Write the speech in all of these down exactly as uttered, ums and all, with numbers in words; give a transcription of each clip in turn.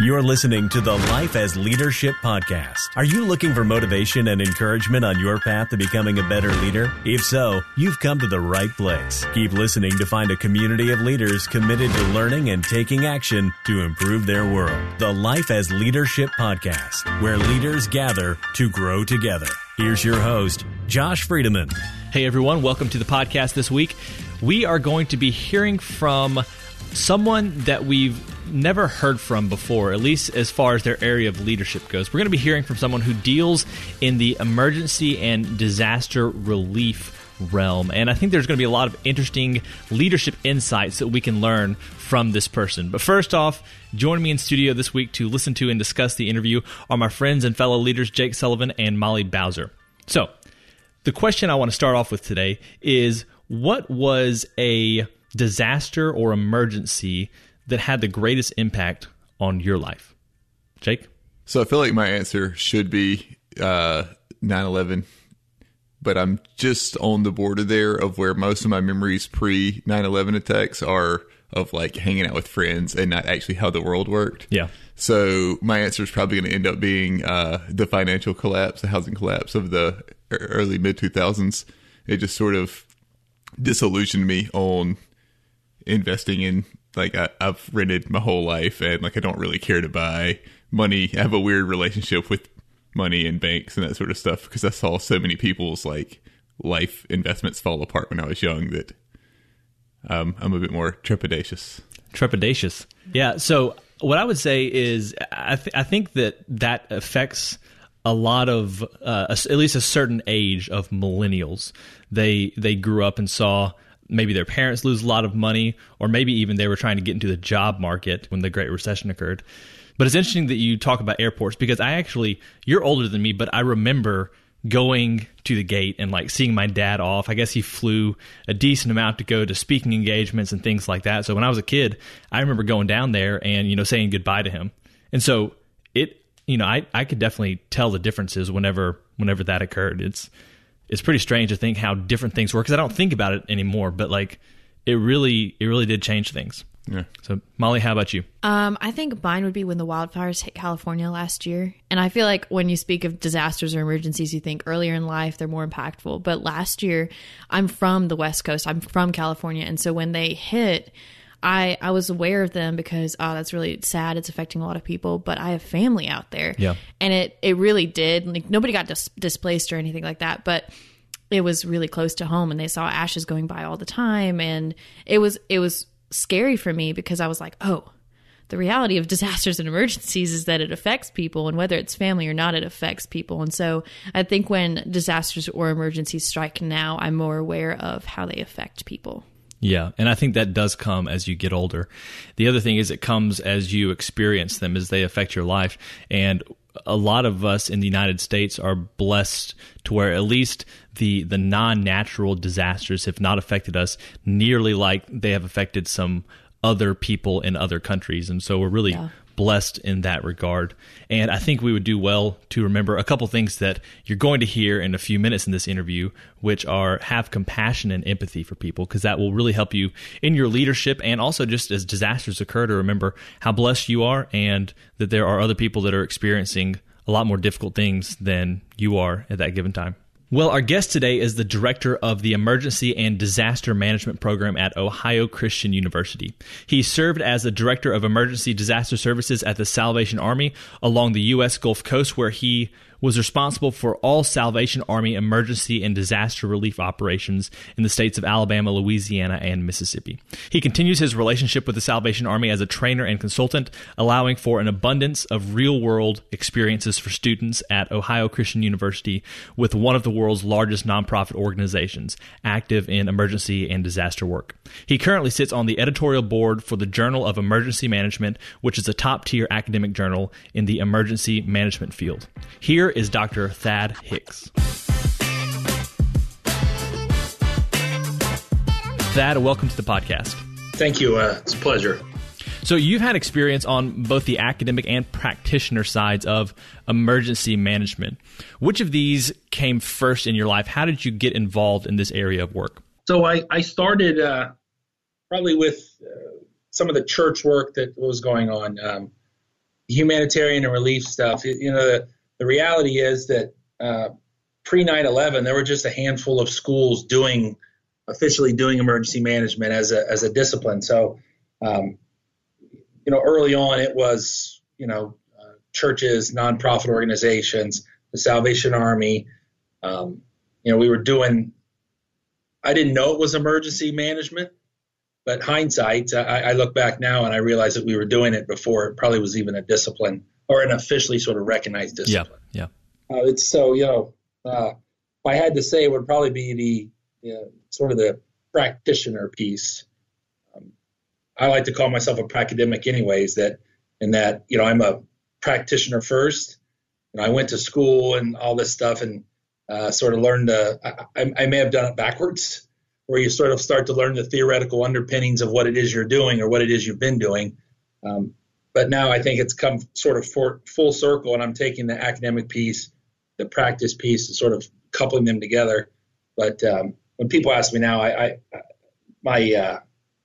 You're listening to the Life as Leadership podcast. Are you looking for motivation and encouragement on your path to becoming a better leader? If so, you've come to the right place. Keep listening to find a community of leaders committed to learning and taking action to improve their world. The Life as Leadership podcast, where leaders gather to grow together. Here's your host, Josh Friedemann. Hey everyone, welcome to the podcast this week. We are going to be hearing from someone that we've never heard from before, at least as far as their area of leadership goes. We're going to be hearing from someone who deals in the emergency and disaster relief realm. And I think there's going to be a lot of interesting leadership insights that we can learn from this person. But first off, joining me in studio this week to listen to and discuss the interview are my friends and fellow leaders, Jake Sullivan and Molly Bowser. So the question I want to start off with today is, what was a disaster or emergency that had the greatest impact on your life? Jake? So I feel like my answer should be uh, nine eleven, but I'm just on the border there of where most of my memories pre nine eleven attacks are of like hanging out with friends and not actually how the world worked. Yeah. So my answer is probably going to end up being uh, the financial collapse, the housing collapse of the early mid two thousands. It just sort of disillusioned me on investing in, like, I, I've rented my whole life and, like, I don't really care to buy money. I have a weird relationship with money and banks and that sort of stuff because I saw so many people's, like, life investments fall apart when I was young that um, I'm a bit more trepidatious. Trepidatious. Yeah. So what I would say is I, th- I think that that affects a lot of, uh, at least a certain age of millennials. They they grew up and saw maybe their parents lose a lot of money, or maybe even they were trying to get into the job market when the Great Recession occurred. But it's interesting that you talk about airports, because I actually, you're older than me, but I remember going to the gate and like seeing my dad off. I guess he flew a decent amount to go to speaking engagements and things like that. So when I was a kid, I remember going down there and, you know, saying goodbye to him. And so it, you know, I, I could definitely tell the differences whenever, whenever that occurred. It's, It's pretty strange to think how different things were, because I don't think about it anymore, but like it really it really did change things. Yeah. So Molly, how about you? Um, I think mine would be when the wildfires hit California last year. And I feel like when you speak of disasters or emergencies, you think earlier in life, they're more impactful. But last year, I'm from the West Coast. I'm from California. And so when they hit, I, I was aware of them because, oh, that's really sad. It's affecting a lot of people, but I have family out there. Yeah. And it, it really did. Like, nobody got dis- displaced or anything like that, but it was really close to home and they saw ashes going by all the time. And it was, it was scary for me because I was like, oh, the reality of disasters and emergencies is that it affects people, and whether it's family or not, it affects people. And so I think when disasters or emergencies strike now, I'm more aware of how they affect people. Yeah, and I think that does come as you get older. The other thing is it comes as you experience them, as they affect your life. And a lot of us in the United States are blessed to where at least the the non-natural disasters have not affected us nearly like they have affected some other people in other countries. And so we're really yeah. blessed in that regard. And I think we would do well to remember a couple things that you're going to hear in a few minutes in this interview, which are have compassion and empathy for people, because that will really help you in your leadership, and also just as disasters occur to remember how blessed you are and that there are other people that are experiencing a lot more difficult things than you are at that given time. Well, our guest today is the director of the Emergency and Disaster Management Program at Ohio Christian University. He served as the director of Emergency Disaster Services at the Salvation Army along the U S Gulf Coast, where he was responsible for all Salvation Army emergency and disaster relief operations in the states of Alabama, Louisiana, and Mississippi. He continues his relationship with the Salvation Army as a trainer and consultant, allowing for an abundance of real-world experiences for students at Ohio Christian University, with one of the world's largest nonprofit organizations active in emergency and disaster work. He currently sits on the editorial board for the Journal of Emergency Management, which is a top-tier academic journal in the emergency management field. Here here is Doctor Thad Hicks. Thad, welcome to the podcast. Thank you. Uh, it's a pleasure. So you've had experience on both the academic and practitioner sides of emergency management. Which of these came first in your life? How did you get involved in this area of work? So I, I started uh, probably with uh, some of the church work that was going on, um, humanitarian and relief stuff. You know, the, the reality is that uh, pre nine eleven, there were just a handful of schools doing officially doing emergency management as a as a discipline. So um, you know, early on, it was, you know, uh, churches, nonprofit organizations, the Salvation Army. Um, you know, we were doing, I didn't know it was emergency management, but hindsight, I, I look back now and I realize that we were doing it before it probably was even a discipline or an officially sort of recognized discipline. Yeah, yeah. Uh, it's so, you know, uh, if I had to say, it would probably be the you know, sort of the practitioner piece. I like to call myself a pracademic anyways, that in that, you know, I'm a practitioner first, and I went to school and all this stuff and uh, sort of learned, uh, I, I may have done it backwards, where you sort of start to learn the theoretical underpinnings of what it is you're doing or what it is you've been doing. Um, but now I think it's come sort of for, full circle, and I'm taking the academic piece, the practice piece, and sort of coupling them together. But um, when people ask me now, I, I my, uh,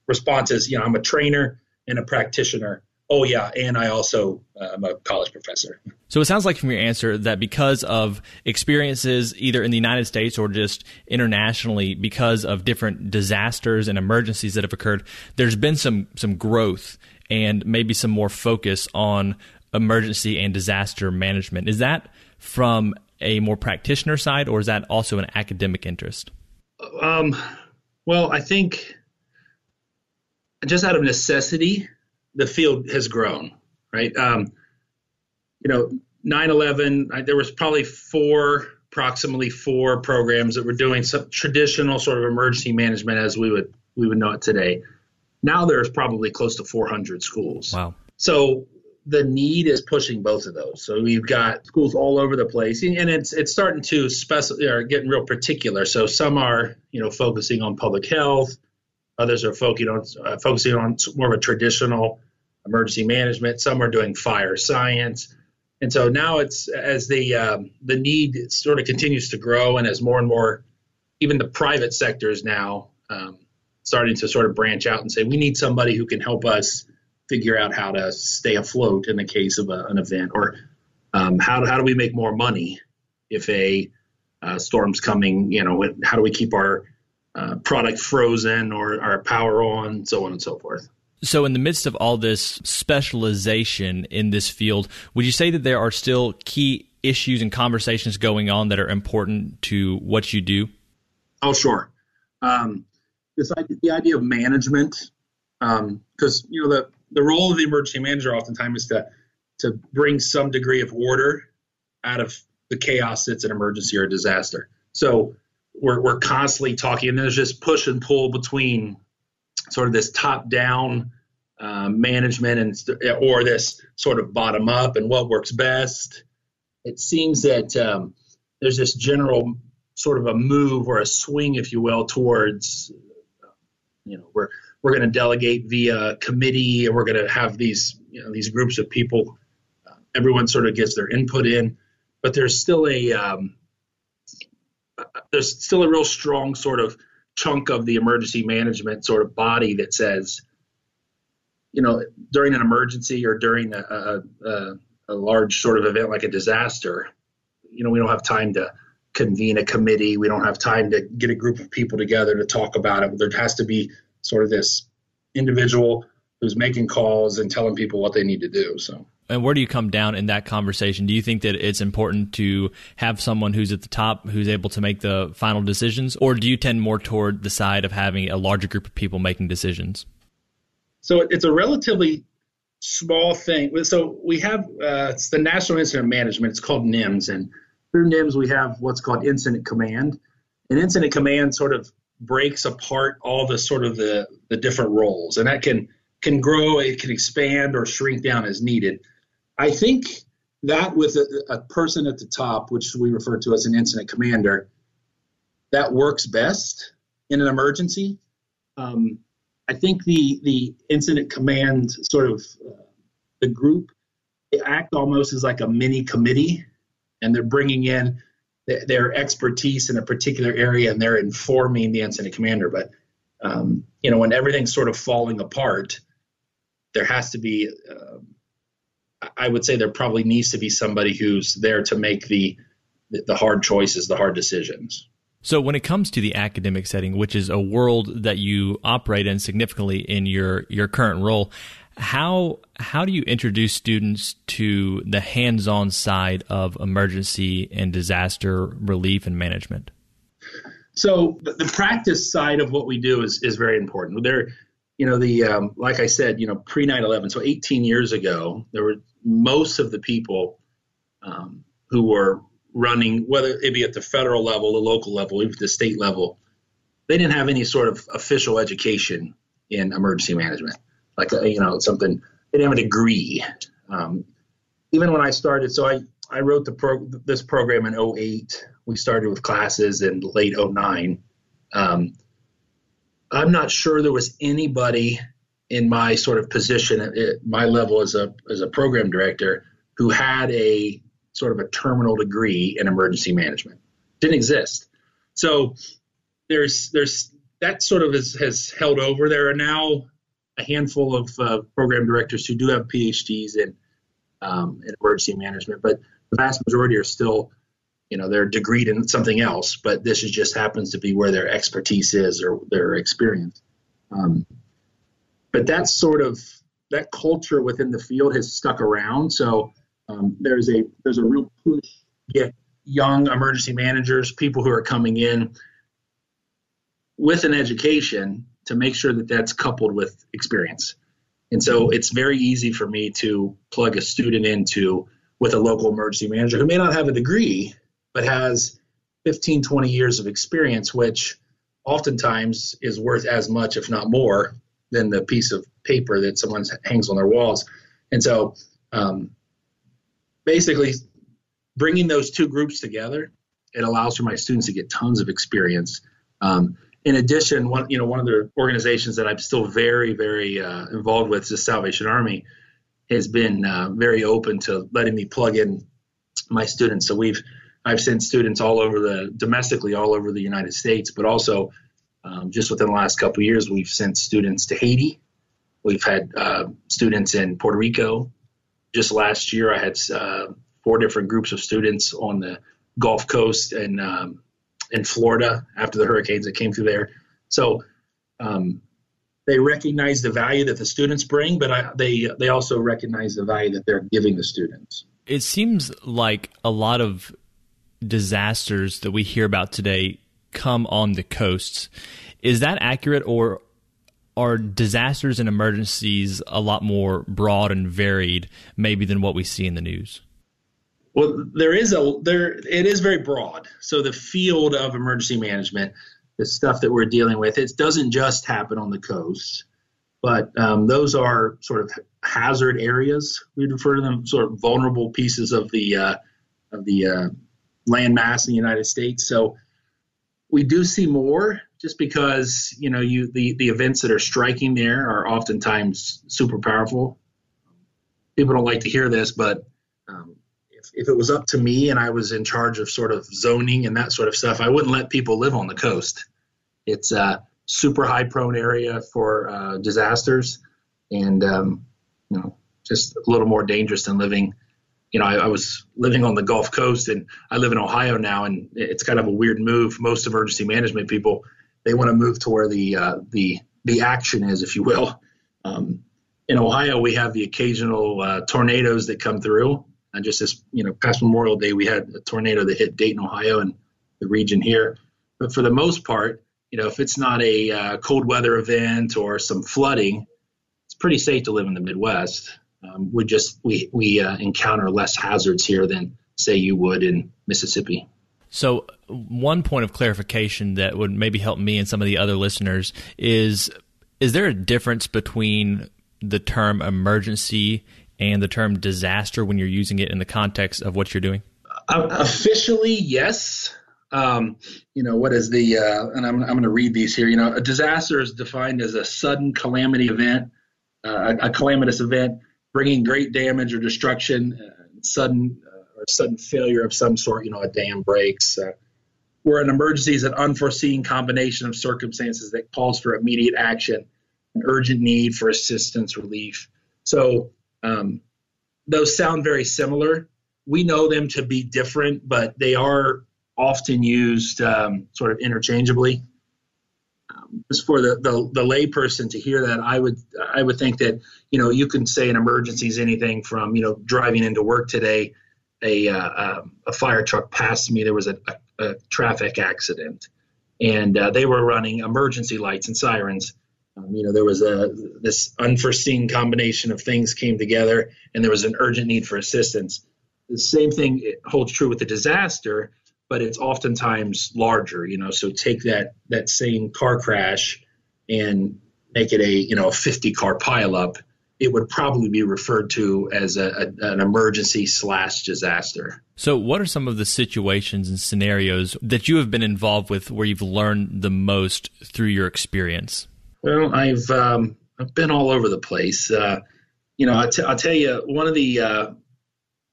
response is, you know, I'm a trainer and a practitioner. Oh, yeah. And I also uh, I'm a college professor. So it sounds like from your answer that because of experiences either in the United States or just internationally, because of different disasters and emergencies that have occurred, there's been some some growth and maybe some more focus on emergency and disaster management. Is that from a more practitioner side, or is that also an academic interest? Um, well, I think just out of necessity, the field has grown, right? Um, you know, nine eleven, I, there was probably four, approximately four programs that were doing some traditional sort of emergency management as we would we would know it today. Now there's probably close to four hundred schools. Wow. So the need is pushing both of those. So we've got schools all over the place, and it's it's starting to special or getting real particular. So some are, you know, focusing on public health. Others are focusing on, uh, focusing on more of a traditional emergency management. Some are doing fire science. And so now it's as the um, the need sort of continues to grow, and as more and more, even the private sector is now um, starting to sort of branch out and say, we need somebody who can help us figure out how to stay afloat in the case of a, an event, or um, how, how do we make more money if a uh, storm's coming, you know, how do we keep our Uh, product frozen or our power on, so on and so forth. So in the midst of all this specialization in this field, would you say that there are still key issues and conversations going on that are important to what you do? Oh, sure. Um, this idea, the idea of management, because um, you know the, the role of the emergency manager oftentimes is to to bring some degree of order out of the chaos that's an emergency or a disaster. So We're, we're constantly talking, and there's just push and pull between sort of this top-down uh, management and st- or this sort of bottom-up and what works best. It seems that um, there's this general sort of a move or a swing, if you will, towards, you know, we're we're going to delegate via committee, and we're going to have these, you know, these groups of people. Uh, everyone sort of gets their input in, but there's still a um, there's still a real strong sort of chunk of the emergency management sort of body that says, you know, during an emergency or during a, a, a large sort of event like a disaster, you know, we don't have time to convene a committee. We don't have time to get a group of people together to talk about it. There has to be sort of this individual who's making calls and telling people what they need to do. So. And where do you come down in that conversation? Do you think that it's important to have someone who's at the top, who's able to make the final decisions? Or do you tend more toward the side of having a larger group of people making decisions? So it's a relatively small thing. So we have, uh, it's the National Incident Management. It's called NIMS. And through NIMS, we have what's called Incident Command. And Incident Command sort of breaks apart all the sort of the, the different roles. And that can, can grow, it can expand or shrink down as needed. I think that with a, a person at the top, which we refer to as an incident commander, that works best in an emergency. Um, I think the the incident command sort of uh, the group, they act almost as like a mini committee, and they're bringing in th- their expertise in a particular area, and they're informing the incident commander. But um, you know, when everything's sort of falling apart, there has to be. Uh, I would say there probably needs to be somebody who's there to make the the hard choices, the hard decisions. So when it comes to the academic setting, which is a world that you operate in significantly in your, your current role, how how do you introduce students to the hands-on side of emergency and disaster relief and management? So the, the practice side of what we do is is very important. There, you know, the um, like I said, you know, pre nine eleven, so eighteen years ago, there were most of the people um, who were running, whether it be at the federal level, the local level, even the state level, they didn't have any sort of official education in emergency management. Like, a, you know, something, they didn't have a degree. Um, even when I started, so I, I wrote the pro, this program in oh eight. We started with classes in late oh nine. Um, I'm not sure there was anybody in my sort of position at, at my level as a as a program director who had a sort of a terminal degree in emergency management. Didn't exist. So there's there's that sort of is, has held over. There are now a handful of uh, program directors who do have P H Ds in, um, in emergency management, but the vast majority are still, you know, they're degreed in something else, but this is just happens to be where their expertise is or their experience. Um, but that's sort of, that culture within the field has stuck around. So Um, there's a there's a real push to get young emergency managers, people who are coming in with an education, to make sure that that's coupled with experience. And so it's very easy for me to plug a student into with a local emergency manager who may not have a degree, but has fifteen, twenty years of experience, which oftentimes is worth as much, if not more, than the piece of paper that someone hangs on their walls. And so um, basically, bringing those two groups together, it allows for my students to get tons of experience. Um, in addition, one you know one of the organizations that I'm still very, very uh, involved with, the Salvation Army, has been uh, very open to letting me plug in my students. So we've I've sent students all over the domestically all over the United States, but also um, just within the last couple of years, we've sent students to Haiti. We've had uh, students in Puerto Rico. Just last year, I had uh, four different groups of students on the Gulf Coast and um, in Florida after the hurricanes that came through there. So um, they recognize the value that the students bring, but I, they they also recognize the value that they're giving the students. It seems like a lot of disasters that we hear about today come on the coasts. Is that accurate, or are disasters and emergencies a lot more broad and varied maybe than what we see in the news? Well, there is a there it is very broad. So the field of emergency management, the stuff that we're dealing with, it doesn't just happen on the coast, but um, those are sort of hazard areas. We refer to them sort of vulnerable pieces of the uh, of the uh, landmass in the United States. So we do see more. Just because, you know, you the, the events that are striking there are oftentimes super powerful. People don't like to hear this, but um, if, if it was up to me and I was in charge of sort of zoning and that sort of stuff, I wouldn't let people live on the coast. It's a super high prone area for uh, disasters, and, um, you know, just a little more dangerous than living. You know, I, I was living on the Gulf Coast, and I live in Ohio now, and it's kind of a weird move. Most emergency management people, they want to move to where the uh, the the action is, if you will. Um, in Ohio, we have the occasional uh, tornadoes that come through. And just this, you know, past Memorial Day, we had a tornado that hit Dayton, Ohio, and the region here. But for the most part, you know, if it's not a uh, cold weather event or some flooding, it's pretty safe to live in the Midwest. Um, we just we we uh, encounter less hazards here than, say, you would in Mississippi. So one point of clarification that would maybe help me and some of the other listeners is, is there a difference between the term emergency and the term disaster when you're using it in the context of what you're doing? Uh, officially, yes. Um, you know, what is the, uh, and I'm, I'm going to read these here, you know, a disaster is defined as a sudden calamity event, uh, a, a calamitous event, bringing great damage or destruction, uh, sudden uh, or sudden failure of some sort, you know, a dam breaks. Uh, where an emergency is an unforeseen combination of circumstances that calls for immediate action, an urgent need for assistance, relief. So um, those sound very similar. We know them to be different, but they are often used um, sort of interchangeably. Um, just for the, the the layperson to hear that, I would I would think that, you know, you can say an emergency is anything from, you know, driving into work today, a uh, a fire truck passed me, there was a, a, a traffic accident, and uh, they were running emergency lights and sirens. Um, you know, there was a this unforeseen combination of things came together, and there was an urgent need for assistance. The same thing holds true with a disaster, but it's oftentimes larger, you know. So take that that same car crash and make it a, you know, a fifty car pileup. It would probably be referred to as a, a, an emergency slash disaster. So what are some of the situations and scenarios that you have been involved with where you've learned the most through your experience? Well, I've um, I've been all over the place. Uh, you know, I t- I'll tell you, one of the uh,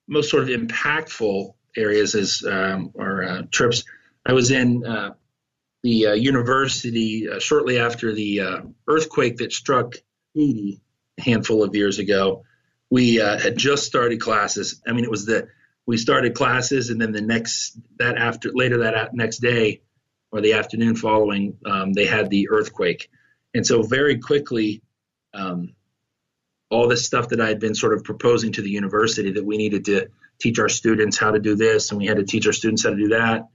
most sort of impactful areas is um, or uh, trips. I was in uh, the uh, university uh, shortly after the uh, earthquake that struck Haiti a handful of years ago. We uh, had just started classes. I mean, it was the we started classes, and then the next that after later that next day or the afternoon following, um, they had the earthquake, and so very quickly. Um, all this stuff that I had been sort of proposing to the university that we needed to teach our students how to do this, and we had to teach our students how to do that.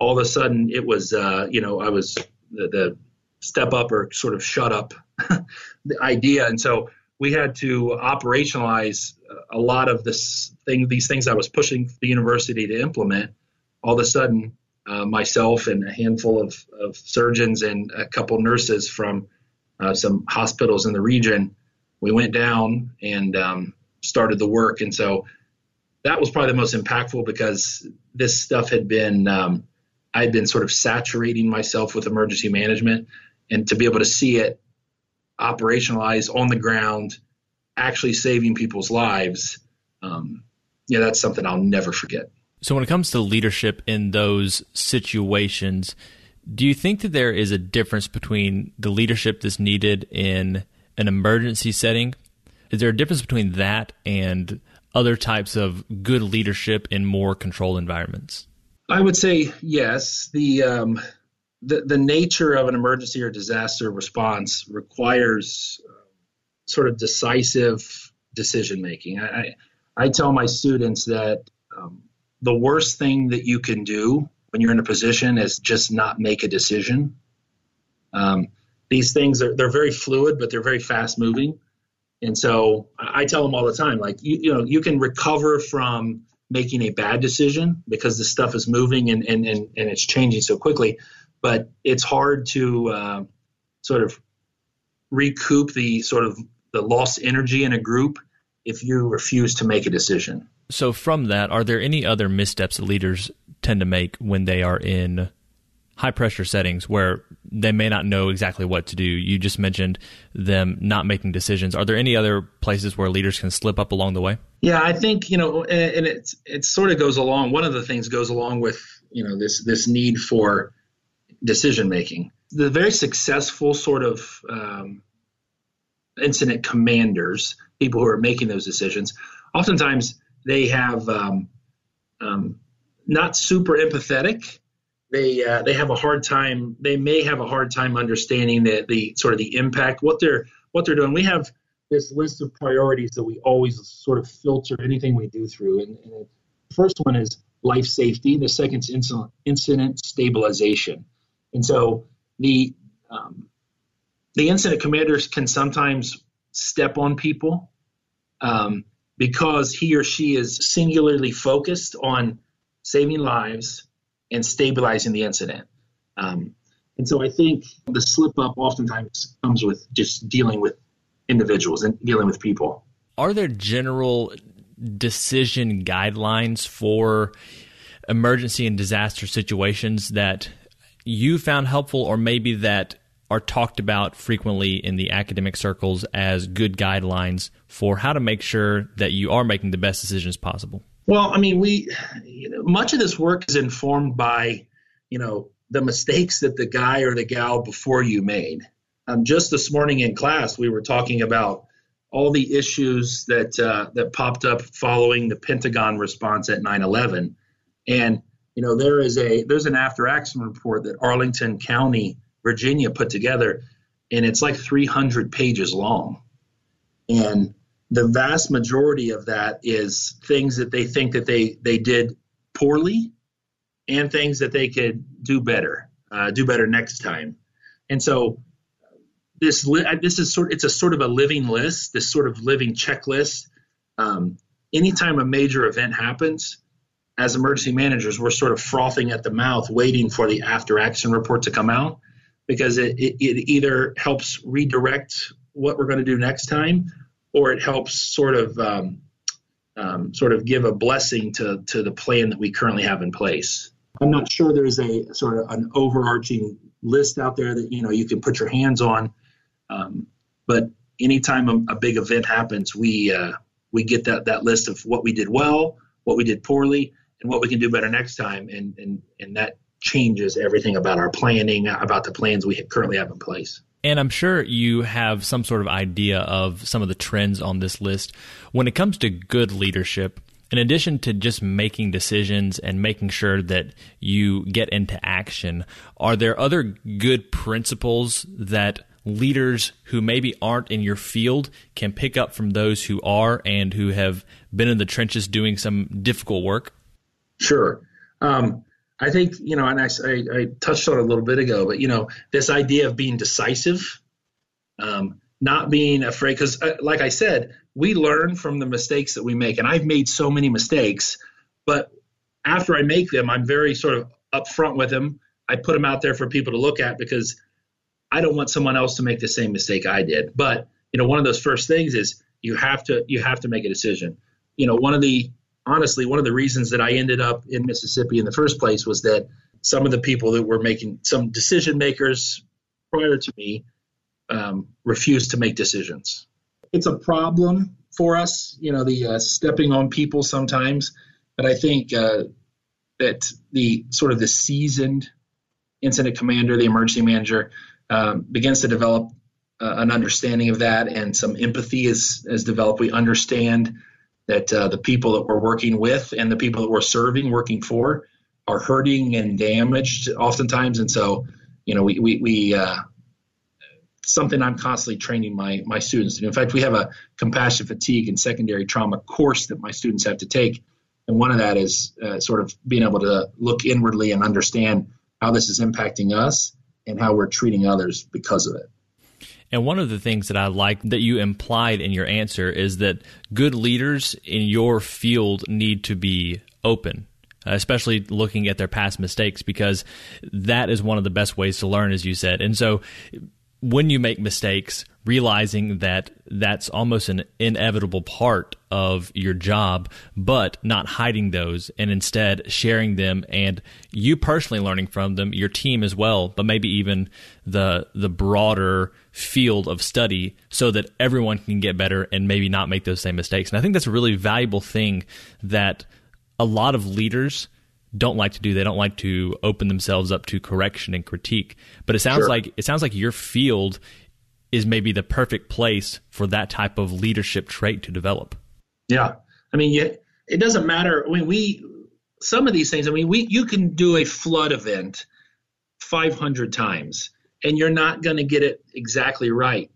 All of a sudden it was, uh, you know, I was the, the step up or sort of shut up the idea. And so we had to operationalize a lot of this thing, these things I was pushing the university to implement. All of a sudden, uh, myself and a handful of, of surgeons and a couple nurses from uh, some hospitals in the region, we went down and um, started the work. And so that was probably the most impactful, because this stuff had been, um, I had been sort of saturating myself with emergency management, and to be able to see it operationalized on the ground, actually saving people's lives. Um, yeah, that's something I'll never forget. So when it comes to leadership in those situations, do you think that there is a difference between the leadership that's needed in an emergency setting? Is there a difference between that and other types of good leadership in more controlled environments? I would say yes. The um, the, the nature of an emergency or disaster response requires uh, sort of decisive decision making. I I tell my students that um, the worst thing that you can do when you're in a position is just not make a decision. Um, These things are they're very fluid, but they're very fast moving. And so I tell them all the time, like, you, you know, you can recover from making a bad decision because this stuff is moving and, and, and, and it's changing so quickly. But it's hard to uh, sort of recoup the sort of the lost energy in a group if you refuse to make a decision. So from that, are there any other missteps that leaders tend to make when they are in high pressure settings where they may not know exactly what to do? You just mentioned them not making decisions. Are there any other places where leaders can slip up along the way? Yeah, I think, you know, and, and it's, it sort of goes along. One of the things goes along with, you know, this, this need for decision making. The very successful sort of um, incident commanders, people who are making those decisions, oftentimes they have um, um, not super empathetic. They uh, they have a hard time. They may have a hard time understanding that the sort of the impact what they're what they're doing. We have this list of priorities that we always sort of filter anything we do through. And, and the first one is life safety. The second is incident, incident stabilization. And so the um, the incident commanders can sometimes step on people um, because he or she is singularly focused on saving lives and stabilizing the incident. Um, and so I think the slip up oftentimes comes with just dealing with individuals and dealing with people. are there general decision guidelines for emergency and disaster situations that you found helpful, or maybe that are talked about frequently in the academic circles as good guidelines for how to make sure that you are making the best decisions possible? Well, I mean, we, you know, much of this work is informed by, you know, the mistakes that the guy or the gal before you made. Um, just this morning in class, we were talking about all the issues that uh, that popped up following the Pentagon response at nine eleven. And, you know, there is a there's an after action report that Arlington County, Virginia put together, and it's like three hundred pages long. And the vast majority of that is things that they think that they, they did poorly and things that they could do better, uh, do better next time. And so this li- this is sort it's a sort of a living list, this sort of living checklist. Um, anytime a major event happens, as emergency managers, we're sort of frothing at the mouth waiting for the after action report to come out, because it, it, it either helps redirect what we're going to do next time, or it helps sort of um, um, sort of give a blessing to, to the plan that we currently have in place. I'm not sure there's a sort of an overarching list out there that, you know, you can put your hands on, um, but anytime a, a big event happens, we uh, we get that that list of what we did well, what we did poorly, and what we can do better next time, and and and that changes everything about our planning, about the plans we currently have in place. And I'm sure you have some sort of idea of some of the trends on this list. When it comes to good leadership, in addition to just making decisions and making sure that you get into action, are there other good principles that leaders who maybe aren't in your field can pick up from those who are and who have been in the trenches doing some difficult work? Sure. Um, I think, you know, and I, I touched on it a little bit ago, but, you know, this idea of being decisive, um, not being afraid, because uh, like I said, we learn from the mistakes that we make. And I've made so many mistakes, but after I make them, I'm very sort of upfront with them. I put them out there for people to look at, because I don't want someone else to make the same mistake I did. But, you know, one of those first things is you have to you have to make a decision. You know, one of the Honestly, one of the reasons that I ended up in Mississippi in the first place was that some of the people that were making some decision makers prior to me um, refused to make decisions. It's a problem for us, you know, the uh, stepping on people sometimes. But I think uh, that the sort of the seasoned incident commander, the emergency manager, um, begins to develop uh, an understanding of that, and some empathy is, is developed. We understand that uh, the people that we're working with and the people that we're serving, working for, are hurting and damaged oftentimes. And so, you know, we, we, we uh, something I'm constantly training my, my students to do. In fact, we have a compassion fatigue and secondary trauma course that my students have to take. And one of that is uh, sort of being able to look inwardly and understand how this is impacting us and how we're treating others because of it. And one of the things that I like that you implied in your answer is that good leaders in your field need to be open, especially looking at their past mistakes, because that is one of the best ways to learn, as you said. And so when you make mistakes, realizing that that's almost an inevitable part of your job, but not hiding those and instead sharing them, and you personally learning from them, your team as well, but maybe even the the broader field of study, so that everyone can get better and maybe not make those same mistakes. And I think that's a really valuable thing that a lot of leaders don't like to do. They don't like to open themselves up to correction and critique. But it sounds sure. like it sounds like your field is maybe the perfect place for that type of leadership trait to develop. Yeah. I mean, you, it doesn't matter. I mean, we, some of these things, I mean, we, you can do a flood event five hundred times and you're not going to get it exactly right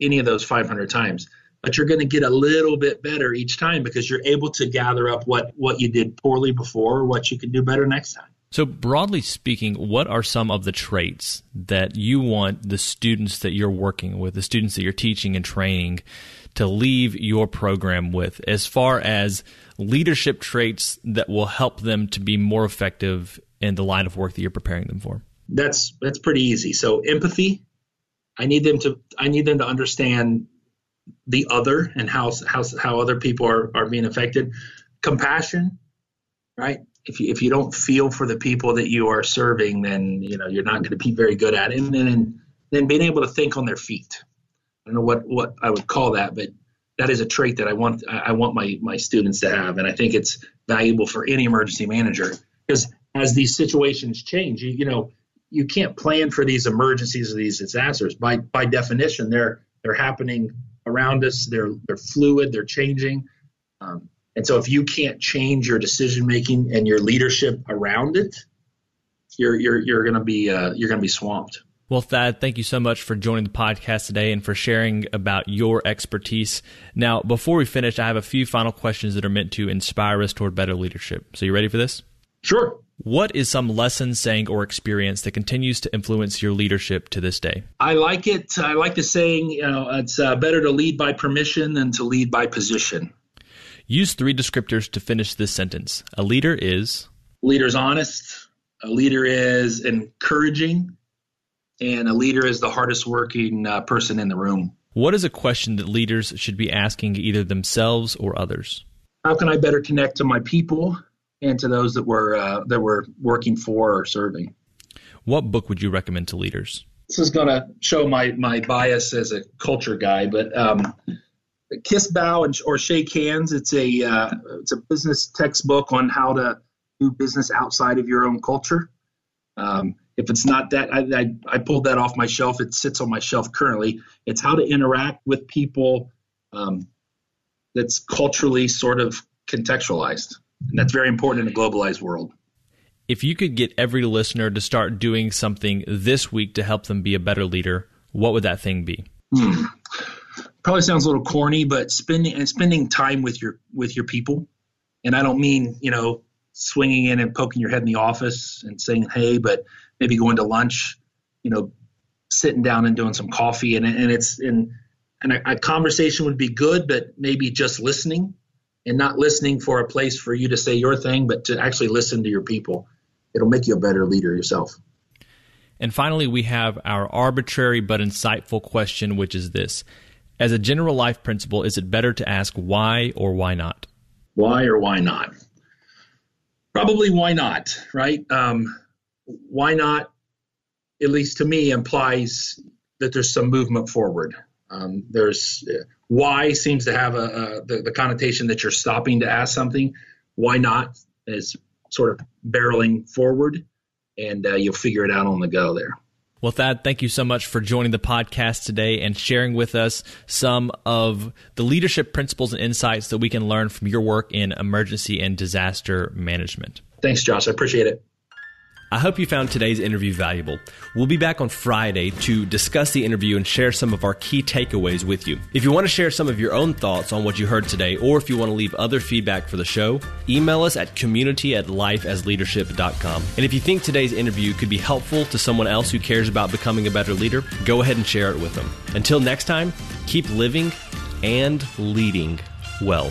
any of those five hundred times, but you're going to get a little bit better each time, because you're able to gather up what, what you did poorly before, or what you can do better next time. So broadly speaking, what are some of the traits that you want the students that you're working with, the students that you're teaching and training, to leave your program with, as far as leadership traits that will help them to be more effective in the line of work that you're preparing them for? That's that's pretty easy. So empathy, I need them to I need them to understand the other and how how how other people are, are being affected. Compassion, right? If you if you don't feel for the people that you are serving, then you know you're not going to be very good at it. And then and then being able to think on their feet. I don't know what, what I would call that, but that is a trait that I want I want my my students to have, and I think it's valuable for any emergency manager, because as these situations change, you, you know you can't plan for these emergencies or these disasters. By by definition, they're they're happening around us. They're they're fluid. They're changing. Um, And so if you can't change your decision making and your leadership around it, you're you're you're going to be uh, you're going to be swamped. Well, Thad, thank you so much for joining the podcast today and for sharing about your expertise. Now, before we finish, I have a few final questions that are meant to inspire us toward better leadership. So you ready for this? Sure. What is some lesson, saying, or experience that continues to influence your leadership to this day? I like it. I like the saying, you know, it's uh, better to lead by permission than to lead by position. Use three descriptors to finish this sentence. A leader is? A leader is honest. A leader is encouraging. And a leader is the hardest working uh, person in the room. What is a question that leaders should be asking either themselves or others? How can I better connect to my people and to those that we're, uh, that we're working for or serving? What book would you recommend to leaders? This is going to show my, my bias as a culture guy, but... Um, Kiss, Bow, and or Shake Hands. It's a uh, it's a business textbook on how to do business outside of your own culture. Um, if it's not that, I, I I pulled that off my shelf. It sits on my shelf currently. It's how to interact with people um, that's culturally sort of contextualized, and that's very important in a globalized world. If you could get every listener to start doing something this week to help them be a better leader, what would that thing be? Hmm. Probably sounds a little corny, but spending and spending time with your with your people, and I don't mean you know swinging in and poking your head in the office and saying hey, but maybe going to lunch, you know, sitting down and doing some coffee, and and it's and and a, a conversation would be good, but maybe just listening, and not listening for a place for you to say your thing, but to actually listen to your people. It'll make you a better leader yourself. And finally, we have our arbitrary but insightful question, which is this. As a general life principle, is it better to ask why or why not? Why or why not? Probably why not, right? Um, why not, at least to me, implies that there's some movement forward. Um, there's uh, why seems to have a, a the, the connotation that you're stopping to ask something. Why not is sort of barreling forward, and uh, you'll figure it out on the go there. Well, Thad, thank you so much for joining the podcast today and sharing with us some of the leadership principles and insights that we can learn from your work in emergency and disaster management. Thanks, Josh. I appreciate it. I hope you found today's interview valuable. We'll be back on Friday to discuss the interview and share some of our key takeaways with you. If you want to share some of your own thoughts on what you heard today, or if you want to leave other feedback for the show, email us at community at lifeasleadership dot com. And if you think today's interview could be helpful to someone else who cares about becoming a better leader, go ahead and share it with them. Until next time, keep living and leading well.